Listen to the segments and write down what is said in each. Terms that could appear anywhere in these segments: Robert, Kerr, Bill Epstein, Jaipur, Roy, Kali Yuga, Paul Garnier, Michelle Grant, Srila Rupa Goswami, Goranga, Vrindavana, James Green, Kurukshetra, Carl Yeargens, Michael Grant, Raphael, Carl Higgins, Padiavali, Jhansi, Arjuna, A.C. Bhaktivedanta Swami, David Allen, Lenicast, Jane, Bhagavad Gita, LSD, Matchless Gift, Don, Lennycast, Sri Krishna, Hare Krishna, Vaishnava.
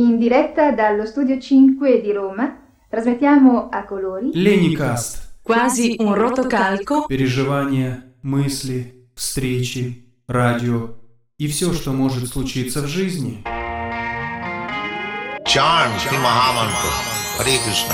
In diretta dallo Studio 5 di Roma, trasmettiamo a colori Lenicast, quasi un rotocalco, переживания, мысли, встречи, радио и все, что может случиться в жизни. Charm Shri Mahamantra, Hare Krishna.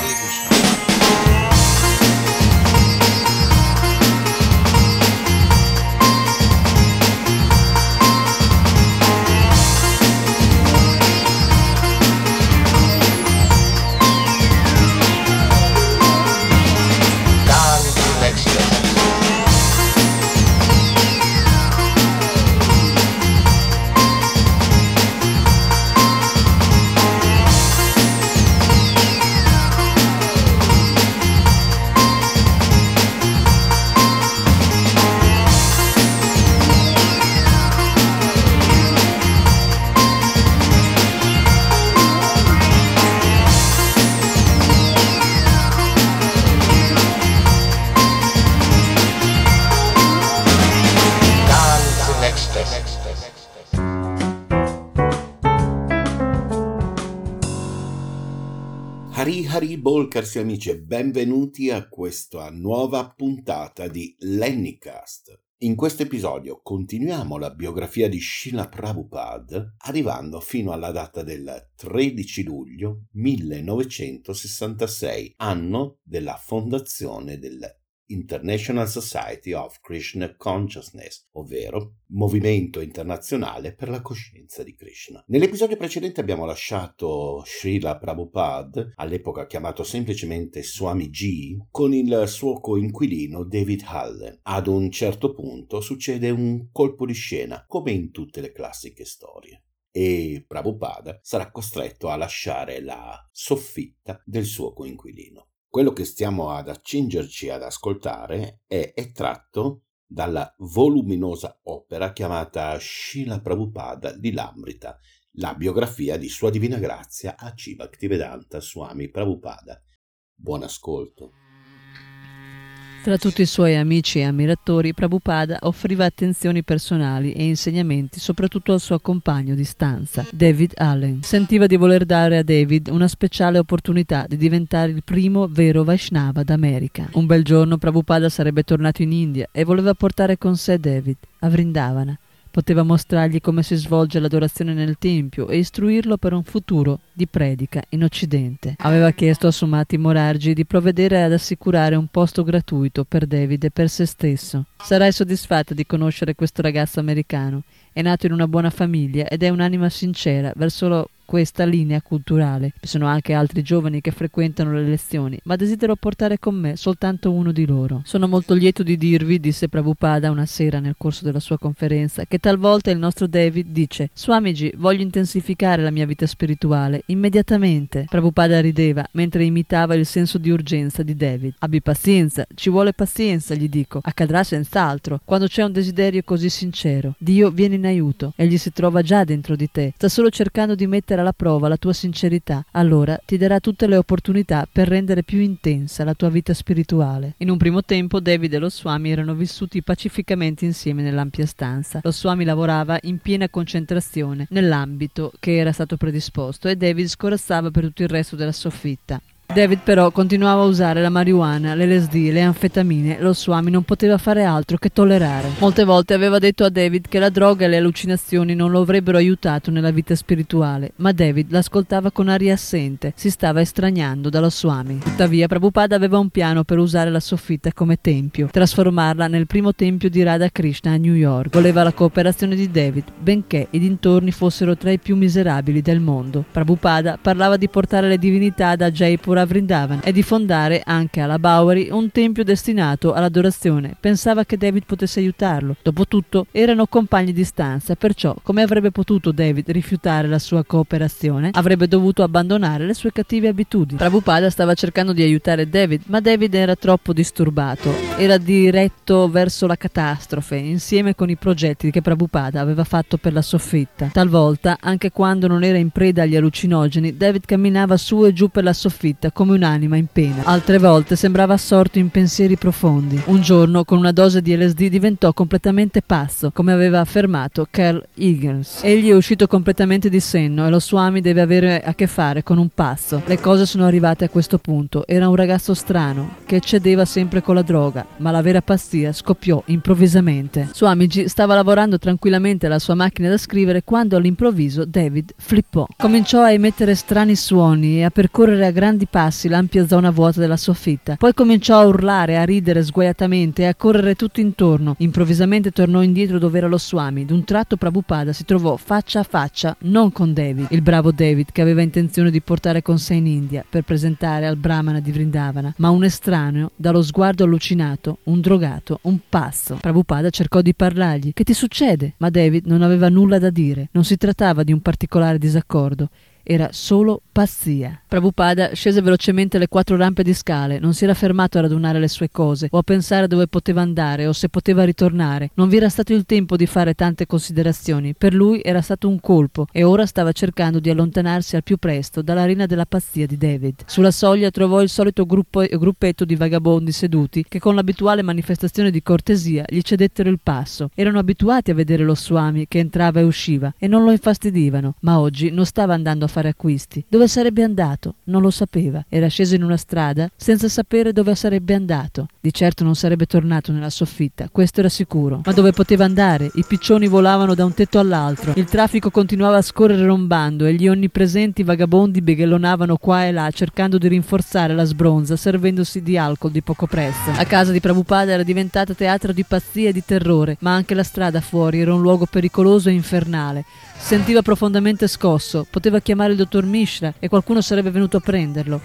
Hari Bol, carissimi amici, e benvenuti a questa nuova puntata di Lennycast. In questo episodio continuiamo la biografia di Srila Prabhupada, arrivando fino alla data del 13 luglio 1966, anno della fondazione del International Society of Krishna Consciousness, ovvero Movimento Internazionale per la Coscienza di Krishna. Nell'episodio precedente abbiamo lasciato Srila Prabhupada, all'epoca chiamato semplicemente Swamiji, con il suo coinquilino David Allen. Ad un certo punto succede un colpo di scena, come in tutte le classiche storie, e Prabhupada sarà costretto a lasciare la soffitta del suo coinquilino. Quello che stiamo ad accingerci ad ascoltare è tratto dalla voluminosa opera chiamata Srila Prabhupada Lilamrita, la biografia di Sua Divina Grazia A.C. Bhaktivedanta Swami Prabhupada. Buon ascolto. Tra tutti i suoi amici e ammiratori, Prabhupada offriva attenzioni personali e insegnamenti soprattutto al suo compagno di stanza, David Allen. Sentiva di voler dare a David una speciale opportunità di diventare il primo vero Vaishnava d'America. Un bel giorno Prabhupada sarebbe tornato in India e voleva portare con sé David a Vrindavana. Poteva mostrargli come si svolge l'adorazione nel Tempio e istruirlo per un futuro di predica in Occidente. Aveva chiesto a Sumati Morargi di provvedere ad assicurare un posto gratuito per David e per se stesso. Sarai soddisfatta di conoscere questo ragazzo americano. È nato in una buona famiglia ed è un'anima sincera verso questa linea culturale. Ci sono anche altri giovani che frequentano le lezioni, ma desidero portare con me soltanto uno di loro. Sono molto lieto di dirvi, disse Prabhupada una sera nel corso della sua conferenza, che talvolta il nostro David dice: Swamiji, voglio intensificare la mia vita spirituale immediatamente. Prabhupada rideva mentre imitava il senso di urgenza di David. Abbi pazienza, ci vuole pazienza, gli dico. Accadrà senz'altro. Quando c'è un desiderio così sincero, Dio viene in aiuto. Egli si trova già dentro di te, sta solo cercando di mettere alla prova la tua sincerità. Allora ti darà tutte le opportunità per rendere più intensa la tua vita spirituale. In un primo tempo David e lo Swami erano vissuti pacificamente insieme nell'ampia stanza. Lo Swami lavorava in piena concentrazione nell'ambito che era stato predisposto e David scorazzava per tutto il resto della soffitta. David però continuava a usare la marijuana, l'LSD, le anfetamine. Lo Swami non poteva fare altro che tollerare. Molte volte aveva detto a David che la droga e le allucinazioni non lo avrebbero aiutato nella vita spirituale, ma David l'ascoltava con aria assente, si stava estraniando dallo Swami. Tuttavia Prabhupada aveva un piano per usare la soffitta come tempio, trasformarla nel primo tempio di Radha Krishna a New York. Voleva la cooperazione di David, benché i dintorni fossero tra i più miserabili del mondo. Prabhupada parlava di portare le divinità da Jaipur a Vrindavan e di fondare anche alla Bowery un tempio destinato all'adorazione. Pensava che David potesse aiutarlo. Dopotutto erano compagni di stanza, perciò come avrebbe potuto David rifiutare la sua cooperazione? Avrebbe dovuto abbandonare le sue cattive abitudini. Prabhupada stava cercando di aiutare David, ma David era troppo disturbato. Era diretto verso la catastrofe, insieme con i progetti che Prabhupada aveva fatto per la soffitta. Talvolta, anche quando non era in preda agli allucinogeni, David camminava su e giù per la soffitta vita come un'anima in pena. Altre volte sembrava assorto in pensieri profondi. Un giorno, con una dose di LSD, diventò completamente pazzo, come aveva affermato Carl Higgins. Egli è uscito completamente di senno e lo Swami deve avere a che fare con un pazzo. Le cose sono arrivate a questo punto. Era un ragazzo strano, che eccedeva sempre con la droga, ma la vera pazzia scoppiò improvvisamente. Swamiji stava lavorando tranquillamente alla sua macchina da scrivere quando all'improvviso David flippò. Cominciò a emettere strani suoni e a percorrere a grandi passi l'ampia zona vuota della sua fitta. Poi cominciò a urlare, a ridere sguaiatamente e a correre tutto intorno. Improvvisamente tornò indietro dove era lo Swami. D'un tratto Prabhupada si trovò faccia a faccia, non con David, il bravo David che aveva intenzione di portare con sé in India per presentare al Brahmana di Vrindavana, ma un estraneo dallo sguardo allucinato, un drogato, un pazzo. Prabhupada cercò di parlargli. Che ti succede? Ma David non aveva nulla da dire. Non si trattava di un particolare disaccordo. Era solo pazzia. Prabhupada scese velocemente le 4 rampe di scale. Non si era fermato a radunare le sue cose o a pensare dove poteva andare o se poteva ritornare. Non vi era stato il tempo di fare tante considerazioni. Per lui era stato un colpo e ora stava cercando di allontanarsi al più presto dall'arena della pazzia di David. Sulla soglia trovò il solito gruppetto di vagabondi seduti che con l'abituale manifestazione di cortesia gli cedettero il passo. Erano abituati a vedere lo Swami che entrava e usciva e non lo infastidivano, ma oggi non stava andando a fare acquisti. Dove sarebbe andato? Non lo sapeva. Era sceso in una strada senza sapere dove sarebbe andato. Di certo non sarebbe tornato nella soffitta, questo era sicuro. Ma dove poteva andare? I piccioni volavano da un tetto all'altro. Il traffico continuava a scorrere rombando e gli onnipresenti vagabondi bighellonavano qua e là cercando di rinforzare la sbronza servendosi di alcol di poco prezzo. A casa di Prabhupada era diventata teatro di pazzia e di terrore, ma anche la strada fuori era un luogo pericoloso e infernale. Sentiva profondamente scosso, poteva chiamare il dottor Mishra e qualcuno sarebbe venuto a prenderlo.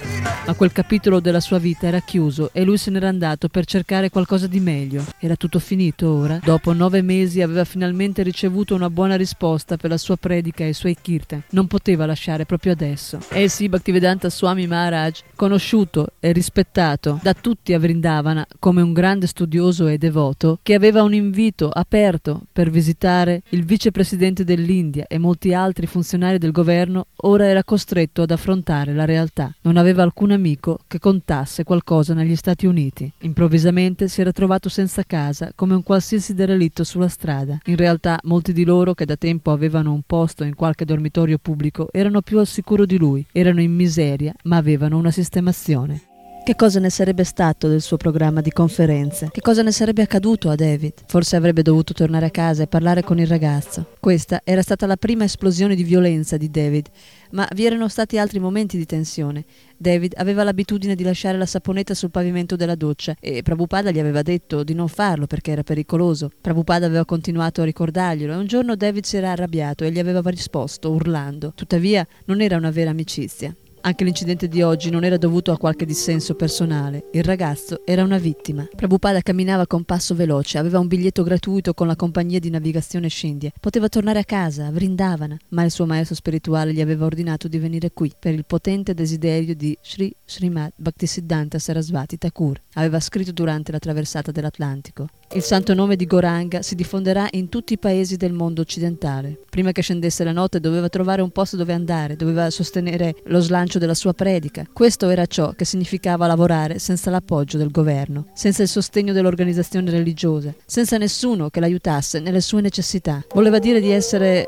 Ma quel capitolo della sua vita era chiuso e lui se n'era andato per cercare qualcosa di meglio. Era tutto finito ora. Dopo 9 mesi aveva finalmente ricevuto una buona risposta per la sua predica e i suoi kirtan. Non poteva lasciare proprio adesso. A.C. Bhaktivedanta Swami Maharaj, conosciuto e rispettato da tutti a Vrindavana come un grande studioso e devoto, che aveva un invito aperto per visitare il vicepresidente dell'India e molti altri funzionari del governo, ora era costretto ad affrontare la realtà. Non aveva alcun amico che contasse qualcosa negli Stati Uniti. Improvvisamente si era trovato senza casa, come un qualsiasi derelitto sulla strada. In realtà molti di loro, che da tempo avevano un posto in qualche dormitorio pubblico, erano più al sicuro di lui. Erano in miseria, ma avevano una sistemazione. Che cosa ne sarebbe stato del suo programma di conferenze? Che cosa ne sarebbe accaduto a David? Forse avrebbe dovuto tornare a casa e parlare con il ragazzo. Questa era stata la prima esplosione di violenza di David, ma vi erano stati altri momenti di tensione. David aveva l'abitudine di lasciare la saponetta sul pavimento della doccia e Prabhupada gli aveva detto di non farlo perché era pericoloso. Prabhupada aveva continuato a ricordarglielo e un giorno David si era arrabbiato e gli aveva risposto urlando. Tuttavia non era una vera amicizia. Anche l'incidente di oggi non era dovuto a qualche dissenso personale. Il ragazzo era una vittima. Prabhupada camminava con passo veloce, aveva un biglietto gratuito con la compagnia di navigazione Scindia. Poteva tornare a casa, a Vrindavana, ma il suo maestro spirituale gli aveva ordinato di venire qui per il potente desiderio di Sri Srimad Bhaktisiddhanta Sarasvati Thakur. Aveva scritto durante la traversata dell'Atlantico. Il santo nome di Goranga si diffonderà in tutti i paesi del mondo occidentale. Prima che scendesse la notte doveva trovare un posto dove andare, doveva sostenere lo slancio della sua predica. Questo era ciò che significava lavorare senza l'appoggio del governo, senza il sostegno dell'organizzazione religiosa, senza nessuno che l'aiutasse nelle sue necessità. Voleva dire di essere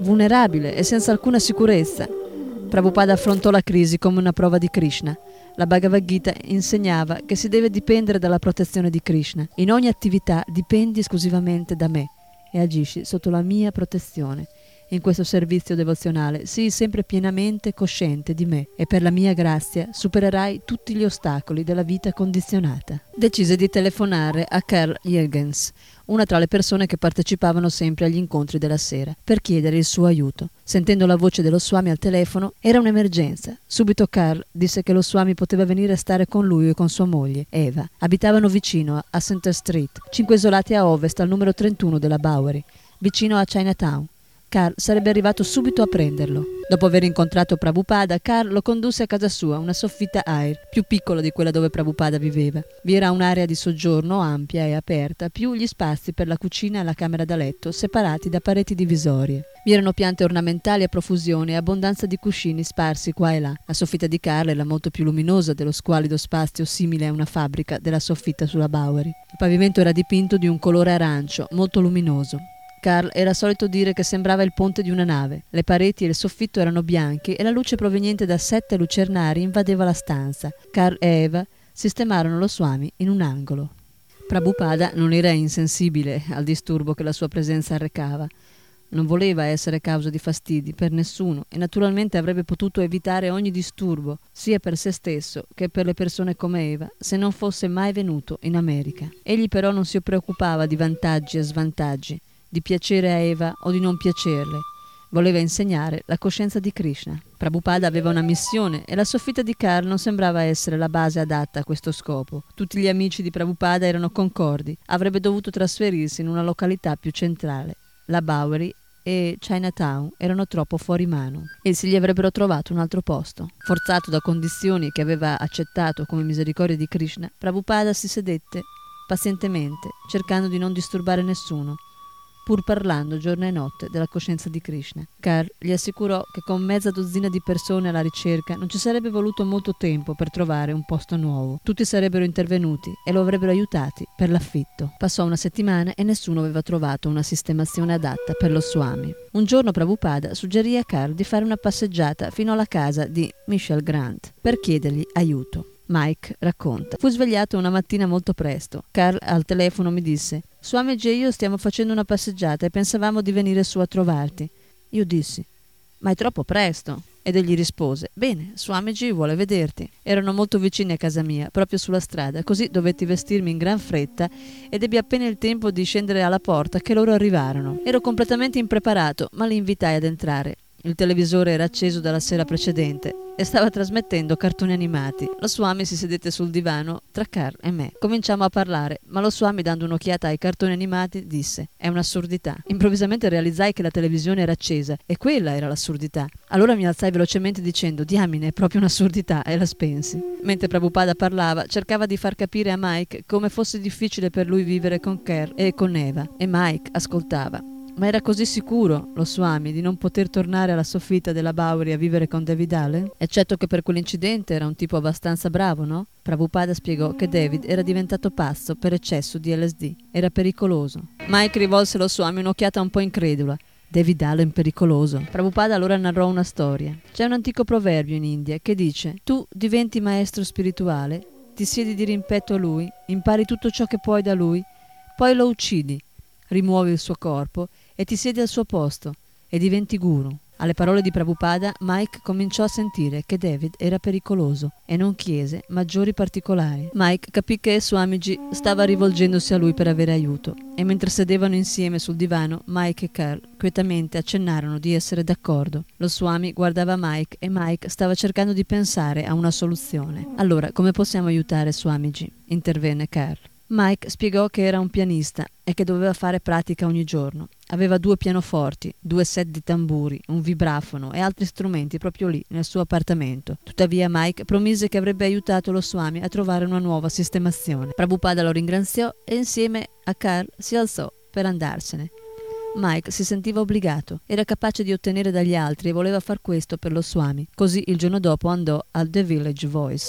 vulnerabile e senza alcuna sicurezza. Prabhupada affrontò la crisi come una prova di Krishna. La Bhagavad Gita insegnava che si deve dipendere dalla protezione di Krishna. In ogni attività dipendi esclusivamente da me e agisci sotto la mia protezione. In questo servizio devozionale sii sempre pienamente cosciente di me e per la mia grazia supererai tutti gli ostacoli della vita condizionata. Decise di telefonare a Carl Yeargens, una tra le persone che partecipavano sempre agli incontri della sera, per chiedere il suo aiuto. Sentendo la voce dello Swami al telefono, era un'emergenza. Subito Carl disse che lo Swami poteva venire a stare con lui e con sua moglie, Eva. Abitavano vicino a Center Street, 5 isolati a ovest al numero 31 della Bowery, vicino a Chinatown. Carl sarebbe arrivato subito a prenderlo. Dopo aver incontrato Prabhupada, Carl lo condusse a casa sua, una soffitta air, più piccola di quella dove Prabhupada viveva. Vi era un'area di soggiorno ampia e aperta, più gli spazi per la cucina e la camera da letto, separati da pareti divisorie. Vi erano piante ornamentali a profusione e abbondanza di cuscini sparsi qua e là. La soffitta di Carl era molto più luminosa dello squalido spazio simile a una fabbrica della soffitta sulla Bowery. Il pavimento era dipinto di un colore arancio, molto luminoso. Carl era solito dire che sembrava il ponte di una nave. Le pareti e il soffitto erano bianchi e la luce proveniente da 7 lucernari invadeva la stanza. Carl e Eva sistemarono lo Swami in un angolo. Prabhupada non era insensibile al disturbo che la sua presenza arrecava. Non voleva essere causa di fastidi per nessuno e naturalmente avrebbe potuto evitare ogni disturbo, sia per se stesso che per le persone come Eva, se non fosse mai venuto in America. Egli però non si preoccupava di vantaggi e svantaggi, di piacere a Eva o di non piacerle. Voleva insegnare la coscienza di Krishna. Prabhupada aveva una missione e la soffitta di Carl non sembrava essere la base adatta a questo scopo. Tutti gli amici di Prabhupada erano concordi. Avrebbe dovuto trasferirsi in una località più centrale. La Bowery e Chinatown erano troppo fuori mano. Essi gli avrebbero trovato un altro posto. Forzato da condizioni che aveva accettato come misericordia di Krishna, Prabhupada si sedette pazientemente, cercando di non disturbare nessuno, pur parlando giorno e notte della coscienza di Krishna. Carl gli assicurò che con mezza dozzina di persone alla ricerca non ci sarebbe voluto molto tempo per trovare un posto nuovo. Tutti sarebbero intervenuti e lo avrebbero aiutati per l'affitto. Passò una settimana e nessuno aveva trovato una sistemazione adatta per lo Swami. Un giorno Prabhupada suggerì a Carl di fare una passeggiata fino alla casa di Michelle Grant per chiedergli aiuto. Mike racconta: fu svegliato una mattina molto presto. Carl al telefono mi disse: Swamiji e io stiamo facendo una passeggiata e pensavamo di venire su a trovarti. Io dissi: ma è troppo presto. Ed egli rispose: bene, Swamiji vuole vederti. Erano molto vicini a casa mia, proprio sulla strada, così dovetti vestirmi in gran fretta ed ebbi appena il tempo di scendere alla porta che loro arrivarono. Ero completamente impreparato, ma li invitai ad entrare. Il televisore era acceso dalla sera precedente e stava trasmettendo cartoni animati. Lo Swami si sedette sul divano tra Carl e me. Cominciamo a parlare, ma lo Swami, dando un'occhiata ai cartoni animati, disse: è un'assurdità. Improvvisamente realizzai che la televisione era accesa e quella era l'assurdità. Allora mi alzai velocemente dicendo: diamine, è proprio un'assurdità, e la spensi. Mentre Prabhupada parlava, cercava di far capire a Mike come fosse difficile per lui vivere con Kerr e con Eva, e Mike ascoltava. Ma era così sicuro, lo Swami, di non poter tornare alla soffitta della Bowery a vivere con David Allen? Eccetto che per quell'incidente era un tipo abbastanza bravo, no? Prabhupada spiegò che David era diventato pazzo per eccesso di LSD. Era pericoloso. Mike rivolse lo Swami un'occhiata un po' incredula. David Allen pericoloso. Prabhupada allora narrò una storia. C'è un antico proverbio in India che dice: tu diventi maestro spirituale, ti siedi dirimpetto a lui, impari tutto ciò che puoi da lui, poi lo uccidi, rimuovi il suo corpo e ti siedi al suo posto e diventi guru. Alle parole di Prabhupada, Mike cominciò a sentire che David era pericoloso e non chiese maggiori particolari. Mike capì che Swamiji stava rivolgendosi a lui per avere aiuto, e mentre sedevano insieme sul divano, Mike e Carl quietamente accennarono di essere d'accordo. Lo Swami guardava Mike e Mike stava cercando di pensare a una soluzione. Allora, come possiamo aiutare Swamiji? Intervenne Carl. Mike spiegò che era un pianista e che doveva fare pratica ogni giorno. Aveva 2 pianoforti, 2 set di tamburi, un vibrafono e altri strumenti proprio lì, nel suo appartamento. Tuttavia Mike promise che avrebbe aiutato lo Swami a trovare una nuova sistemazione. Prabhupada lo ringraziò e insieme a Carl si alzò per andarsene. Mike si sentiva obbligato, era capace di ottenere dagli altri e voleva far questo per lo Swami. Così il giorno dopo andò al The Village Voice.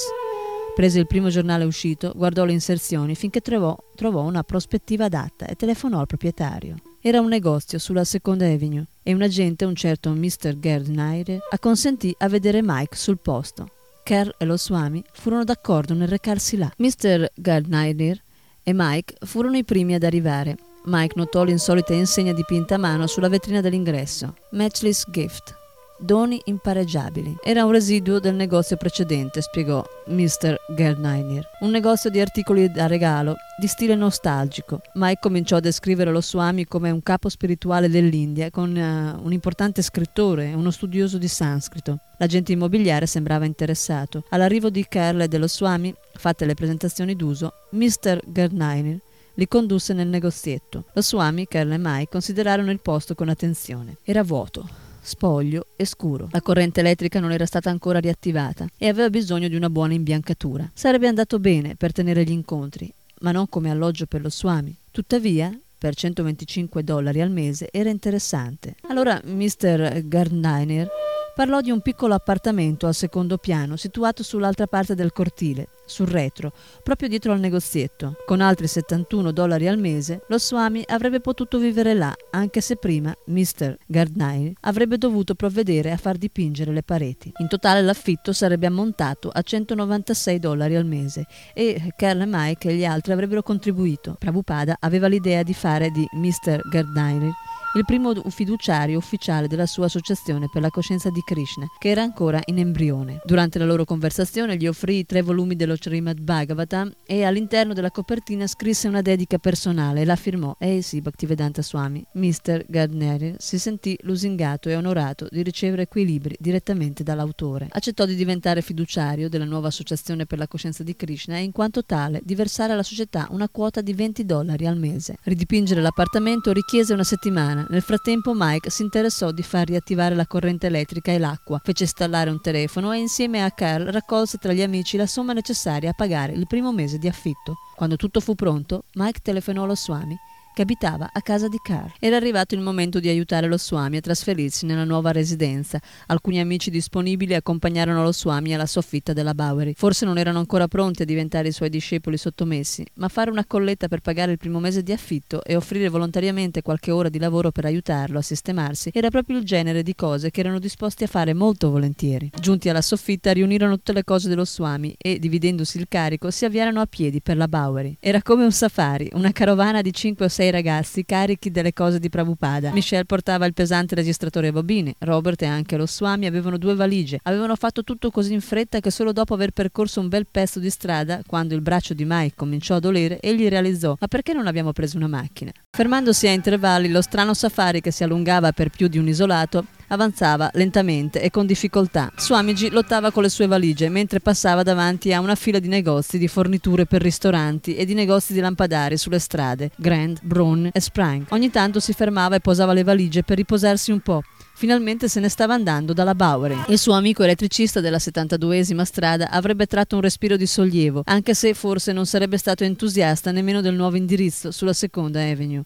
Prese il primo giornale uscito, guardò le inserzioni finché trovò una prospettiva adatta e telefonò al proprietario. Era un negozio sulla Seconda Avenue e un agente, un certo Mr. Gerd Nair, acconsentì a vedere Mike sul posto. Kerr e lo Swami furono d'accordo nel recarsi là. Mr. Gerd Nair e Mike furono i primi ad arrivare. Mike notò l'insolita insegna dipinta a mano sulla vetrina dell'ingresso: Matchless Gift, doni impareggiabili. Era un residuo del negozio precedente, spiegò Mr. Gerdnair, un negozio di articoli da regalo di stile nostalgico. Mike cominciò a descrivere lo Swami come un capo spirituale dell'India, con un importante scrittore, uno studioso di sanscrito. L'agente immobiliare sembrava interessato. All'arrivo di Carl e dello Swami, fatte le presentazioni d'uso, Mr. Gerdnair Li condusse nel negozietto. Lo Swami, Kerr e Mai considerarono il posto con attenzione. Era vuoto, spoglio e scuro. La corrente elettrica non era stata ancora riattivata e aveva bisogno di una buona imbiancatura. Sarebbe andato bene per tenere gli incontri, ma non come alloggio per lo Swami. Tuttavia, per $125 al mese era interessante. Allora Mr. Gerd Nair parlò di un piccolo appartamento al secondo piano, situato sull'altra parte del cortile, sul retro, proprio dietro al negozietto. Con altri $71 al mese, lo Swami avrebbe potuto vivere là, anche se prima Mr. Gerd Nair avrebbe dovuto provvedere a far dipingere le pareti. In totale l'affitto sarebbe ammontato a $196 al mese e Carl e Mike e gli altri avrebbero contribuito. Prabhupada aveva l'idea di fare di Mr. Gerd Nair il primo fiduciario ufficiale della sua associazione per la coscienza di Krishna, che era ancora in embrione. Durante la loro conversazione gli offrì 3 volumi dello Srimad Bhagavatam e all'interno della copertina scrisse una dedica personale e la firmò A.C. Bhaktivedanta Swami. Mr. Gerd Nair si sentì lusingato e onorato di ricevere quei libri direttamente dall'autore. Accettò di diventare fiduciario della nuova associazione per la coscienza di Krishna e in quanto tale di versare alla società una quota di $20 al mese. Ridipingere l'appartamento richiese una settimana. Nel frattempo Mike si interessò di far riattivare la corrente elettrica e l'acqua, fece installare un telefono e insieme a Carl raccolse tra gli amici la somma necessaria a pagare il primo mese di affitto. Quando tutto fu pronto, Mike telefonò allo Swami, che abitava a casa di Carl. Era arrivato il momento di aiutare lo Swami a trasferirsi nella nuova residenza. Alcuni amici disponibili accompagnarono lo Swami alla soffitta della Bowery. Forse non erano ancora pronti a diventare i suoi discepoli sottomessi, ma fare una colletta per pagare il primo mese di affitto e offrire volontariamente qualche ora di lavoro per aiutarlo a sistemarsi era proprio il genere di cose che erano disposti a fare molto volentieri. Giunti alla soffitta riunirono tutte le cose dello Swami e, dividendosi il carico, si avviarono a piedi per la Bowery. Era come un safari, una carovana di 5 o 6 ragazzi carichi delle cose di Prabhupada. Michelle portava il pesante registratore a bobine, Robert e anche lo Swami avevano 2 valigie. Avevano fatto tutto così in fretta che solo dopo aver percorso un bel pezzo di strada, quando il braccio di Mike cominciò a dolere, egli realizzò: ma perché non abbiamo preso una macchina? Fermandosi a intervalli, lo strano safari, che si allungava per più di un isolato, avanzava lentamente e con difficoltà. Swamiji lottava con le sue valigie mentre passava davanti a una fila di negozi di forniture per ristoranti e di negozi di lampadari sulle strade Grand, Braun e Sprang. Ogni tanto si fermava e posava le valigie per riposarsi un po'. Finalmente se ne stava andando dalla Bowery. Il suo amico elettricista della 72esima strada avrebbe tratto un respiro di sollievo, anche se forse non sarebbe stato entusiasta nemmeno del nuovo indirizzo sulla Seconda Avenue.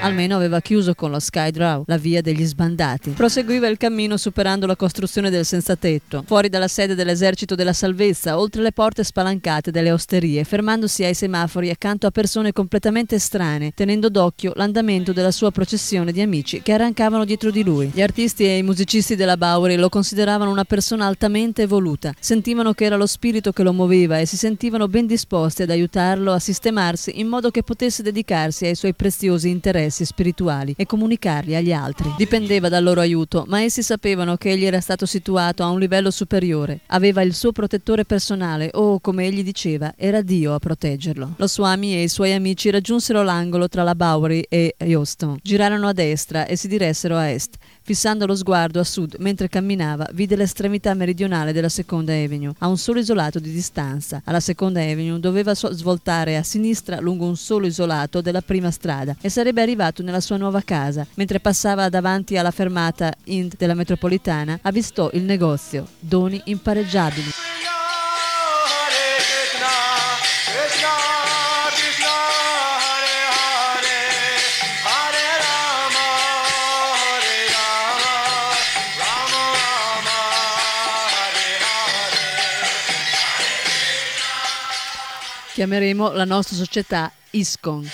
Almeno aveva chiuso con lo Skydraw, la via degli sbandati. Proseguiva il cammino superando la costruzione del senzatetto, fuori dalla sede dell'esercito della salvezza, oltre le porte spalancate delle osterie, fermandosi ai semafori accanto a persone completamente estranee, tenendo d'occhio l'andamento della sua processione di amici che arrancavano dietro di lui. Gli artisti e i musicisti della Bowery lo consideravano una persona altamente evoluta, sentivano che era lo spirito che lo muoveva e si sentivano ben disposti ad aiutarlo a sistemarsi in modo che potesse dedicarsi ai suoi preziosi interessi spirituali e comunicarli agli altri. Dipendeva dal loro aiuto, ma essi sapevano che egli era stato situato a un livello superiore, aveva il suo protettore personale o, come egli diceva, era Dio a proteggerlo. Lo Swami e i suoi amici raggiunsero l'angolo tra la Bowery e Houston, girarono a destra e si diressero a est. Fissando lo sguardo a sud mentre camminava, vide l'estremità meridionale della Seconda Avenue, a un solo isolato di distanza. Alla Seconda Avenue doveva svoltare a sinistra lungo un solo isolato della prima strada e sarebbe arrivato nella sua nuova casa. Mentre passava davanti alla fermata Int della metropolitana, avvistò il negozio Doni Impareggiabili. Chiameremo la nostra società ISKCON.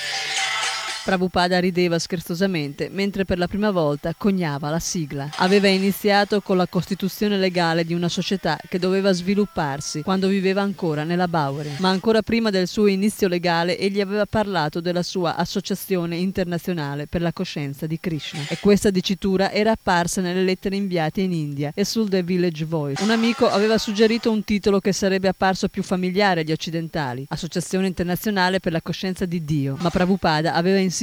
Prabhupada rideva scherzosamente mentre per la prima volta coniava la sigla. Aveva iniziato con la costituzione legale di una società che doveva svilupparsi quando viveva ancora nella Bowery. Ma ancora prima del suo inizio legale egli aveva parlato della sua associazione internazionale per la coscienza di Krishna. E questa dicitura era apparsa nelle lettere inviate in India e sul The Village Voice. Un amico aveva suggerito un titolo che sarebbe apparso più familiare agli occidentali: Associazione Internazionale per la Coscienza di Dio. Ma Prabhupada aveva insistito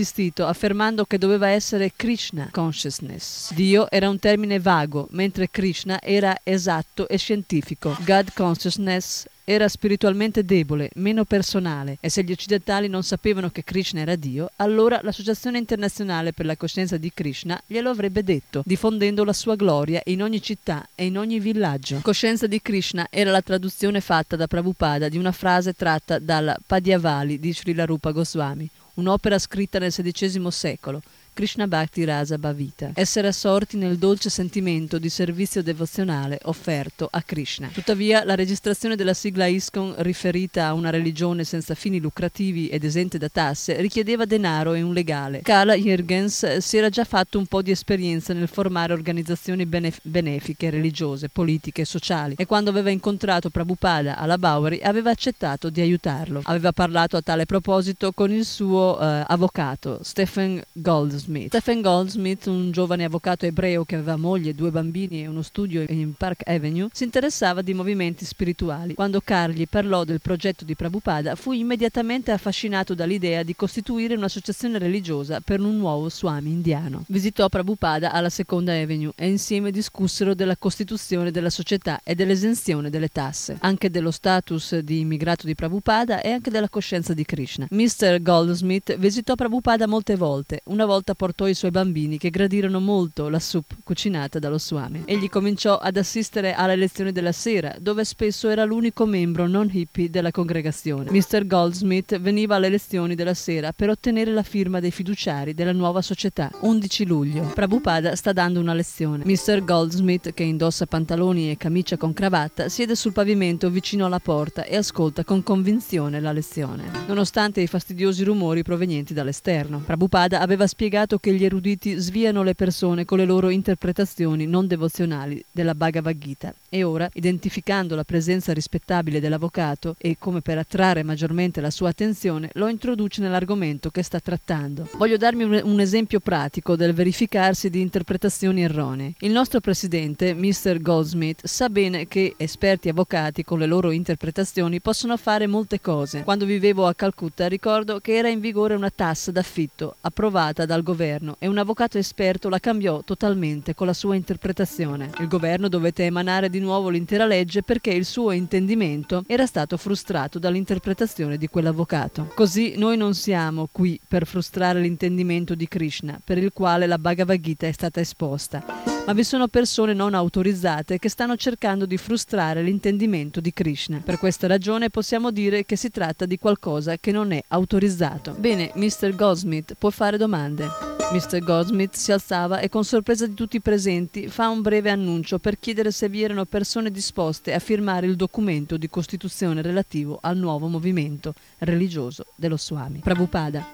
affermando che doveva essere Krishna Consciousness. Dio era un termine vago, mentre Krishna era esatto e scientifico. God Consciousness era spiritualmente debole, meno personale, e se gli occidentali non sapevano che Krishna era Dio, allora l'Associazione Internazionale per la Coscienza di Krishna glielo avrebbe detto, diffondendo la sua gloria in ogni città e in ogni villaggio. Coscienza di Krishna era la traduzione fatta da Prabhupada di una frase tratta dalla Padiavali di Srila Rupa Goswami, un'opera scritta nel XVI secolo, Krishna Bhakti Rasa Bhavita, essere assorti nel dolce sentimento di servizio devozionale offerto a Krishna. Tuttavia, la registrazione della sigla ISKCON riferita a una religione senza fini lucrativi ed esente da tasse richiedeva denaro e un legale. Carl Yeargens si era già fatto un po' di esperienza nel formare organizzazioni benefiche, religiose, politiche e sociali, e quando aveva incontrato Prabhupada alla Bowery aveva accettato di aiutarlo. Aveva parlato a tale proposito con il suo avvocato, Stephen Goldsmith. Stephen Goldsmith, un giovane avvocato ebreo che aveva moglie, 2 bambini e uno studio in Park Avenue, si interessava di movimenti spirituali. Quando Carl gli parlò del progetto di Prabhupada, fu immediatamente affascinato dall'idea di costituire un'associazione religiosa per un nuovo Swami indiano. Visitò Prabhupada alla Seconda Avenue e insieme discussero della costituzione della società e dell'esenzione delle tasse, anche dello status di immigrato di Prabhupada e anche della coscienza di Krishna. Mr. Goldsmith visitò Prabhupada molte volte. Una volta portò i suoi bambini, che gradirono molto la soup cucinata dallo Swami. Egli cominciò ad assistere alle lezioni della sera, dove spesso era l'unico membro non hippie della congregazione. Mr. Goldsmith veniva alle lezioni della sera per ottenere la firma dei fiduciari della nuova società. 11 luglio. Prabhupada sta dando una lezione. Mr. Goldsmith, che indossa pantaloni e camicia con cravatta, siede sul pavimento vicino alla porta e ascolta con convinzione la lezione, nonostante i fastidiosi rumori provenienti dall'esterno. Prabhupada aveva spiegato che gli eruditi sviano le persone con le loro interpretazioni non devozionali della Bhagavad Gita, e ora, identificando la presenza rispettabile dell'avvocato e come per attrarre maggiormente la sua attenzione, lo introduce nell'argomento che sta trattando. Voglio darmi un esempio pratico del verificarsi di interpretazioni erronee. Il nostro presidente, Mr. Goldsmith, sa bene che esperti avvocati con le loro interpretazioni possono fare molte cose. Quando vivevo a Calcutta ricordo che era in vigore una tassa d'affitto approvata dal governo e un avvocato esperto la cambiò totalmente con la sua interpretazione. Il governo dovette emanare di nuovo l'intera legge perché il suo intendimento era stato frustrato dall'interpretazione di quell'avvocato. Così noi non siamo qui per frustrare l'intendimento di Krishna, per il quale la Bhagavad Gita è stata esposta, ma vi sono persone non autorizzate che stanno cercando di frustrare l'intendimento di Krishna. Per questa ragione possiamo dire che si tratta di qualcosa che non è autorizzato. Bene, Mr. Goldsmith può fare domande. Mr. Goldsmith si alzava e, con sorpresa di tutti i presenti, fa un breve annuncio per chiedere se vi erano persone disposte a firmare il documento di costituzione relativo al nuovo movimento religioso dello Swami. Prabhupada: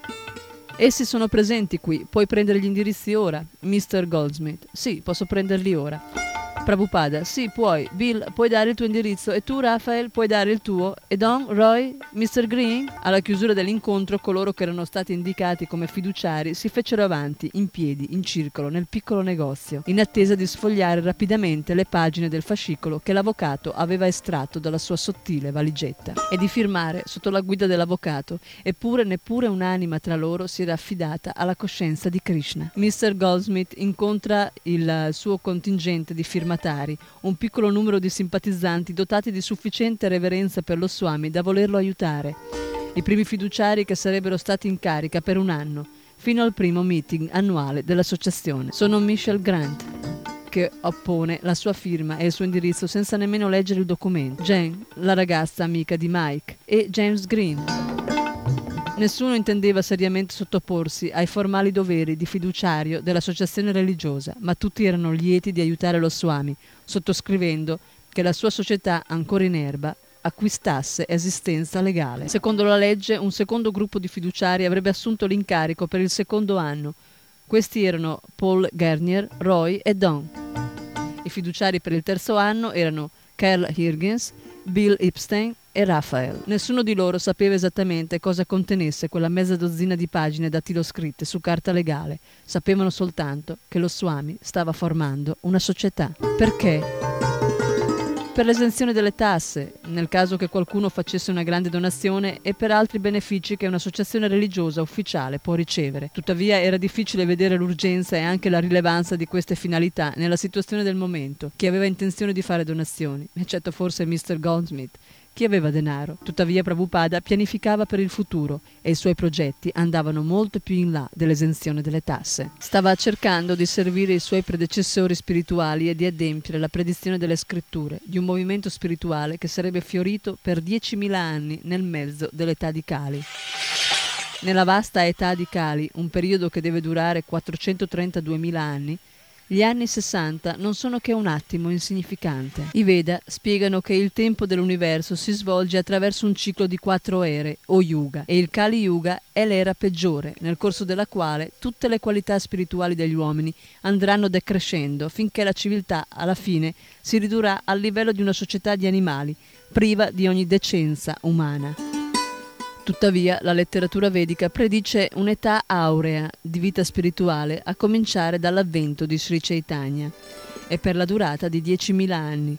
essi sono presenti qui, puoi prendere gli indirizzi ora? Mr. Goldsmith: sì, posso prenderli ora. Prabhupada: sì, puoi. Bill, puoi dare il tuo indirizzo, e tu, Raphael, puoi dare il tuo, e Don, Roy, Mr. Green? Alla chiusura dell'incontro, coloro che erano stati indicati come fiduciari si fecero avanti, in piedi, in circolo, nel piccolo negozio, in attesa di sfogliare rapidamente le pagine del fascicolo che l'avvocato aveva estratto dalla sua sottile valigetta, e di firmare sotto la guida dell'avvocato. Eppure neppure un'anima tra loro si era affidata alla coscienza di Krishna. Mr. Goldsmith incontra il suo contingente di firmatari, un piccolo numero di simpatizzanti dotati di sufficiente reverenza per lo Swami da volerlo aiutare, i primi fiduciari che sarebbero stati in carica per 1 anno, fino al primo meeting annuale dell'associazione. Sono Michelle Grant, che oppone la sua firma e il suo indirizzo senza nemmeno leggere il documento, Jane, la ragazza amica di Mike, e James Green. Nessuno intendeva seriamente sottoporsi ai formali doveri di fiduciario dell'associazione religiosa, ma tutti erano lieti di aiutare lo Swami, sottoscrivendo che la sua società, ancora in erba, acquistasse esistenza legale. Secondo la legge, un secondo gruppo di fiduciari avrebbe assunto l'incarico per il 2° anno. Questi erano Paul Garnier, Roy e Don. I fiduciari per il 3° anno erano Carl Higgins, Bill Epstein e Raphael. Nessuno di loro sapeva esattamente cosa contenesse quella mezza dozzina di pagine dattiloscritte su carta legale. Sapevano soltanto che lo Swami stava formando una società. Perché? Per l'esenzione delle tasse, nel caso che qualcuno facesse una grande donazione, e per altri benefici che un'associazione religiosa ufficiale può ricevere. Tuttavia era difficile vedere l'urgenza e anche la rilevanza di queste finalità nella situazione del momento. Chi aveva intenzione di fare donazioni, eccetto forse Mr. Goldsmith, chi aveva denaro. Tuttavia Prabhupada pianificava per il futuro e i suoi progetti andavano molto più in là dell'esenzione delle tasse. Stava cercando di servire i suoi predecessori spirituali e di adempiere la predizione delle scritture di un movimento spirituale che sarebbe fiorito per 10.000 anni nel mezzo dell'età di Kali. Nella vasta età di Kali, un periodo che deve durare 432.000 anni, gli anni 60 non sono che un attimo insignificante. I Veda spiegano che il tempo dell'universo si svolge attraverso un ciclo di 4 ere o yuga, e il Kali Yuga è l'era peggiore, nel corso della quale tutte le qualità spirituali degli uomini andranno decrescendo finché la civiltà alla fine si ridurrà al livello di una società di animali, priva di ogni decenza umana. Tuttavia, la letteratura vedica predice un'età aurea di vita spirituale a cominciare dall'avvento di Sri Chaitanya e per la durata di 10.000 anni,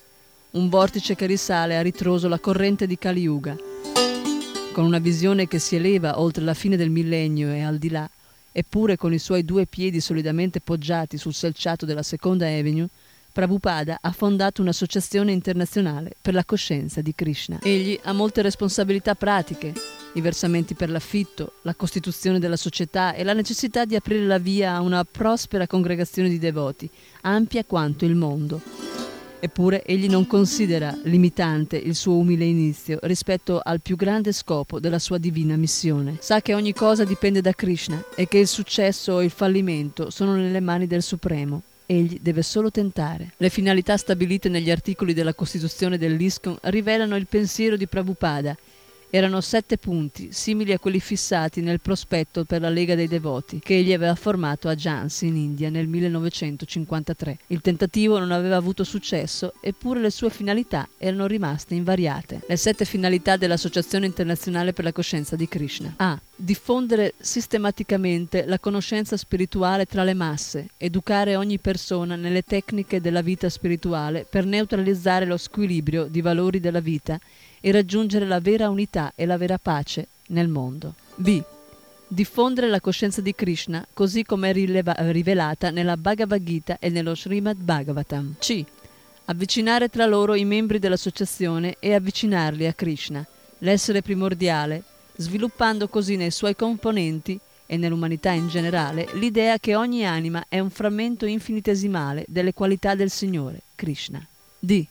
un vortice che risale a ritroso la corrente di Kali Yuga, con una visione che si eleva oltre la fine del millennio e al di là, eppure con i suoi due piedi solidamente poggiati sul selciato della Seconda Avenue, Prabhupada ha fondato un'associazione internazionale per la coscienza di Krishna. Egli ha molte responsabilità pratiche, i versamenti per l'affitto, la costituzione della società e la necessità di aprire la via a una prospera congregazione di devoti, ampia quanto il mondo. Eppure egli non considera limitante il suo umile inizio rispetto al più grande scopo della sua divina missione. Sa che ogni cosa dipende da Krishna e che il successo o il fallimento sono nelle mani del Supremo. Egli deve solo tentare. Le finalità stabilite negli articoli della Costituzione dell'ISKCON rivelano il pensiero di Prabhupada. Erano 7 punti, simili a quelli fissati nel prospetto per la Lega dei Devoti, che egli aveva formato a Jhansi, in India, nel 1953. Il tentativo non aveva avuto successo, eppure le sue finalità erano rimaste invariate. Le 7 finalità dell'Associazione Internazionale per la Coscienza di Krishna. A. Diffondere sistematicamente la conoscenza spirituale tra le masse, educare ogni persona nelle tecniche della vita spirituale per neutralizzare lo squilibrio di valori della vita e raggiungere la vera unità e la vera pace nel mondo. B. Diffondere la coscienza di Krishna così come è rivelata nella Bhagavad Gita e nello Srimad Bhagavatam. C. Avvicinare tra loro i membri dell'associazione e avvicinarli a Krishna, l'essere primordiale, sviluppando così nei suoi componenti e nell'umanità in generale l'idea che ogni anima è un frammento infinitesimale delle qualità del Signore, Krishna. D.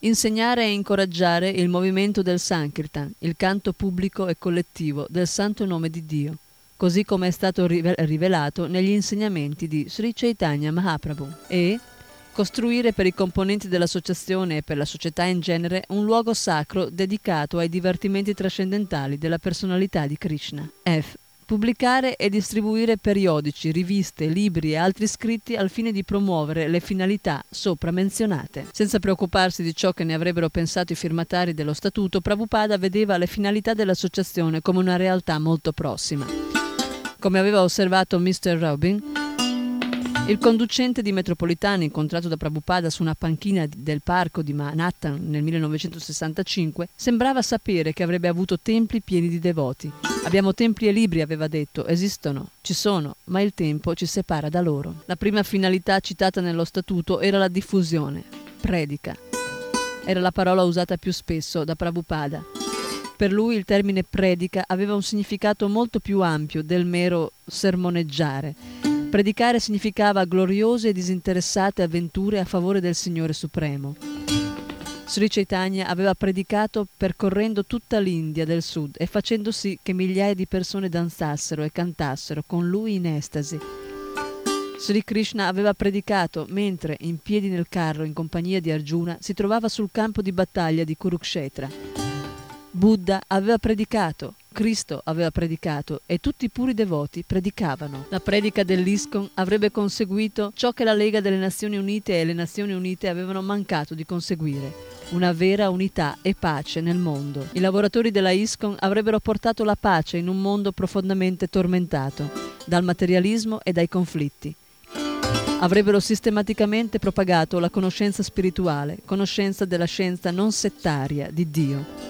Insegnare e incoraggiare il movimento del Sankirtan, il canto pubblico e collettivo del Santo Nome di Dio, così come è stato rivelato negli insegnamenti di Sri Chaitanya Mahaprabhu. E costruire per i componenti dell'associazione e per la società in genere un luogo sacro dedicato ai divertimenti trascendentali della personalità di Krishna. F. Pubblicare e distribuire periodici, riviste, libri e altri scritti al fine di promuovere le finalità sopra menzionate. Senza preoccuparsi di ciò che ne avrebbero pensato i firmatari dello statuto, Prabhupada vedeva le finalità dell'associazione come una realtà molto prossima. Come aveva osservato Mr. Robin, il conducente di metropolitana incontrato da Prabhupada su una panchina del parco di Manhattan nel 1965 sembrava sapere che avrebbe avuto templi pieni di devoti. Abbiamo templi e libri, aveva detto, esistono, ci sono, ma il tempo ci separa da loro. La prima finalità citata nello statuto era la diffusione, predica. Era la parola usata più spesso da Prabhupada. Per lui il termine predica aveva un significato molto più ampio del mero sermoneggiare. Predicare significava gloriose e disinteressate avventure a favore del Signore Supremo. Sri Chaitanya aveva predicato percorrendo tutta l'India del Sud e facendo sì che migliaia di persone danzassero e cantassero con lui in estasi. Sri Krishna aveva predicato mentre, in piedi nel carro in compagnia di Arjuna, si trovava sul campo di battaglia di Kurukshetra. Buddha aveva predicato, Cristo aveva predicato e tutti i puri devoti predicavano. La predica dell'ISKCON avrebbe conseguito ciò che la Lega delle Nazioni Unite e le Nazioni Unite avevano mancato di conseguire, una vera unità e pace nel mondo. I lavoratori della ISKCON avrebbero portato la pace in un mondo profondamente tormentato dal materialismo e dai conflitti. Avrebbero sistematicamente propagato la conoscenza spirituale, conoscenza della scienza non settaria di Dio.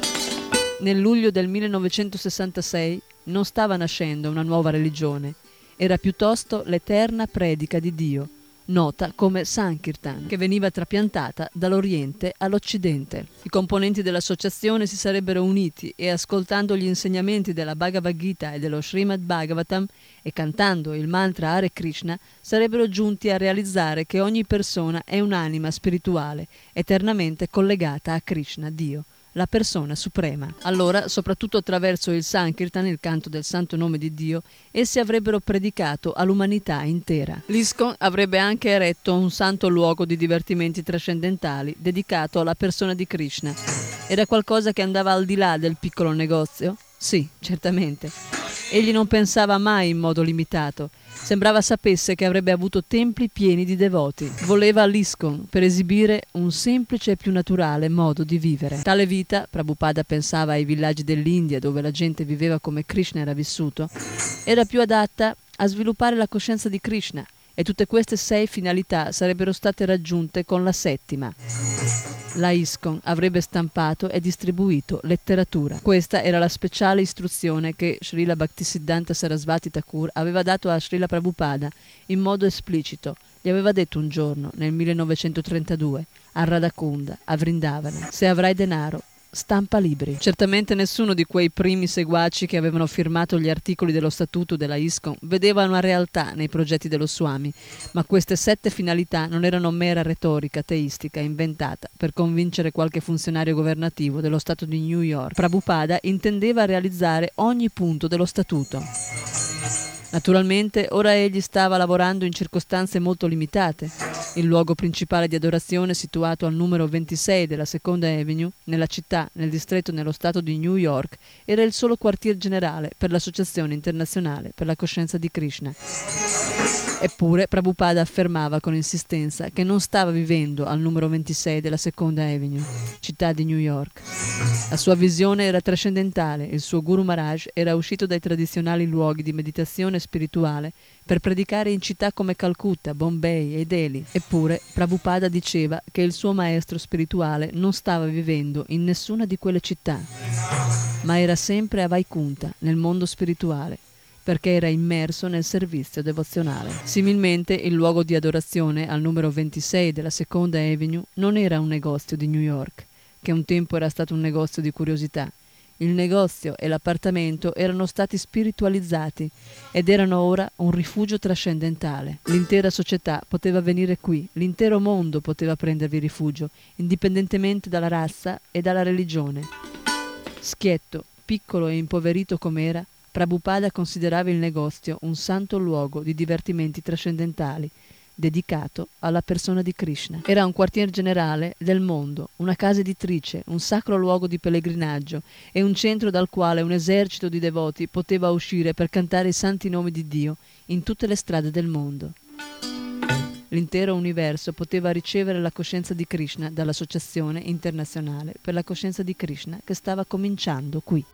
Nel luglio del 1966 non stava nascendo una nuova religione, era piuttosto l'eterna predica di Dio, nota come Sankirtan, che veniva trapiantata dall'Oriente all'Occidente. I componenti dell'associazione si sarebbero uniti e, ascoltando gli insegnamenti della Bhagavad Gita e dello Srimad Bhagavatam e cantando il mantra Hare Krishna, sarebbero giunti a realizzare che ogni persona è un'anima spirituale, eternamente collegata a Krishna, Dio, la persona suprema. Allora, soprattutto attraverso il Sankirtan, il canto del santo nome di Dio, essi avrebbero predicato all'umanità intera. L'ISKCON avrebbe anche eretto un santo luogo di divertimenti trascendentali dedicato alla persona di Krishna. Era qualcosa che andava al di là del piccolo negozio? Sì, certamente. Egli non pensava mai in modo limitato. Sembrava sapesse che avrebbe avuto templi pieni di devoti. Voleva l'ISKCON per esibire un semplice e più naturale modo di vivere. Tale vita, Prabhupada pensava ai villaggi dell'India dove la gente viveva come Krishna era vissuto, era più adatta a sviluppare la coscienza di Krishna, e tutte queste 6 finalità sarebbero state raggiunte con la 7ª. La ISKCON avrebbe stampato e distribuito letteratura. Questa era la speciale istruzione che Srila Bhaktisiddhanta Sarasvati Thakur aveva dato a Srila Prabhupada in modo esplicito. Gli aveva detto un giorno, nel 1932, a Radhakunda, a Vrindavana: se avrai denaro, stampa libri. Certamente nessuno di quei primi seguaci che avevano firmato gli articoli dello statuto della ISKCON vedeva una realtà nei progetti dello Swami, ma queste 7 finalità non erano mera retorica teistica inventata per convincere qualche funzionario governativo dello stato di New York. Prabhupada intendeva realizzare ogni punto dello statuto. Naturalmente, ora egli stava lavorando in circostanze molto limitate. Il luogo principale di adorazione, situato al numero 26 della Seconda Avenue, nella città, nel distretto e nello stato di New York, era il solo quartier generale per l'Associazione Internazionale per la Coscienza di Krishna. Eppure, Prabhupada affermava con insistenza che non stava vivendo al numero 26 della Seconda Avenue, città di New York. La sua visione era trascendentale. Il suo Guru Maharaj era uscito dai tradizionali luoghi di meditazione spirituale per predicare in città come Calcutta, Bombay e Delhi. Eppure, Prabhupada diceva che il suo maestro spirituale non stava vivendo in nessuna di quelle città, ma era sempre a Vaikunta, nel mondo spirituale, perché era immerso nel servizio devozionale. Similmente, il luogo di adorazione al numero 26 della Seconda Avenue non era un negozio di New York, che un tempo era stato un negozio di curiosità. Il negozio e l'appartamento erano stati spiritualizzati ed erano ora un rifugio trascendentale. L'intera società poteva venire qui, l'intero mondo poteva prendervi rifugio, indipendentemente dalla razza e dalla religione. Schietto, piccolo e impoverito com'era, Prabhupada considerava il negozio un santo luogo di divertimenti trascendentali, dedicato alla persona di Krishna. Era un quartier generale del mondo, una casa editrice, un sacro luogo di pellegrinaggio e un centro dal quale un esercito di devoti poteva uscire per cantare i santi nomi di Dio in tutte le strade del mondo. L'intero universo poteva ricevere la coscienza di Krishna dall'Associazione Internazionale per la Coscienza di Krishna, che stava cominciando qui.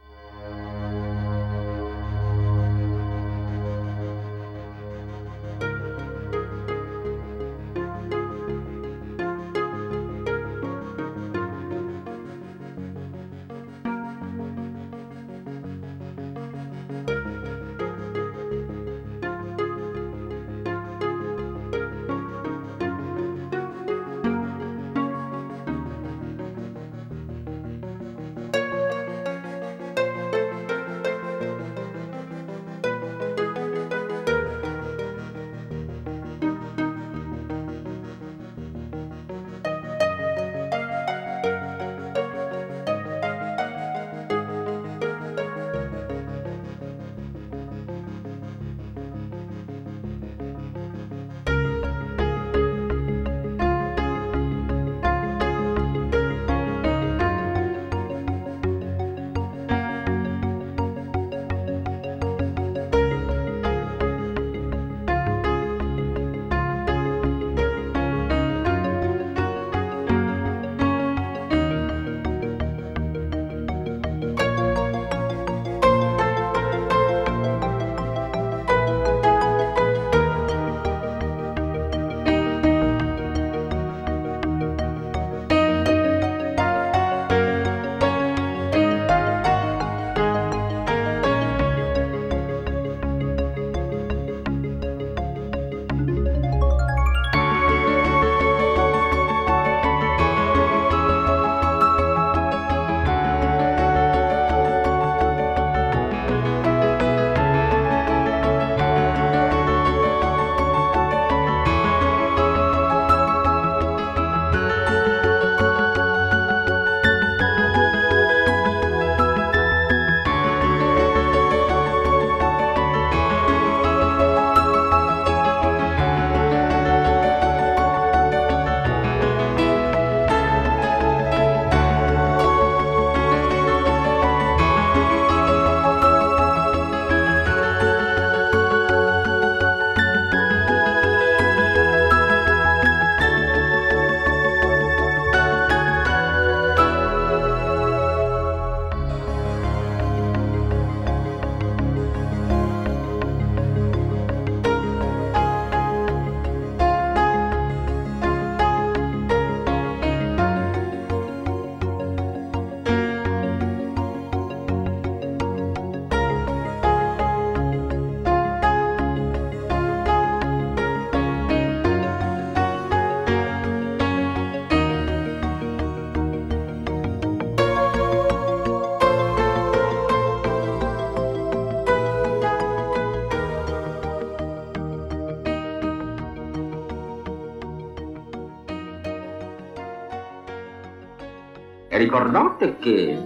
ricordate che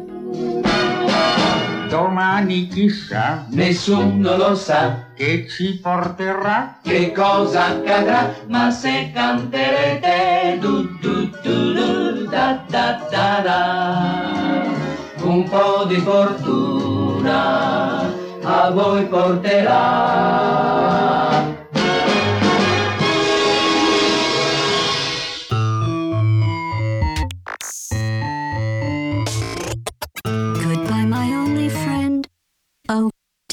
domani chissà, nessuno lo sa, che ci porterà, che cosa accadrà, ma se canterete du du du du da da da da, un po' di fortuna a voi porterà.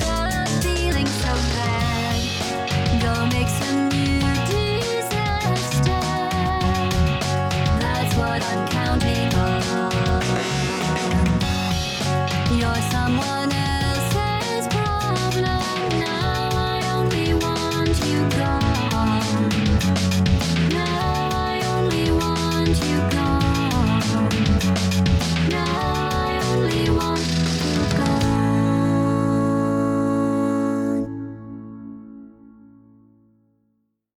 start feeling so bad. Go make some new disaster. That's what I'm counting on. You're someone else. Now I only want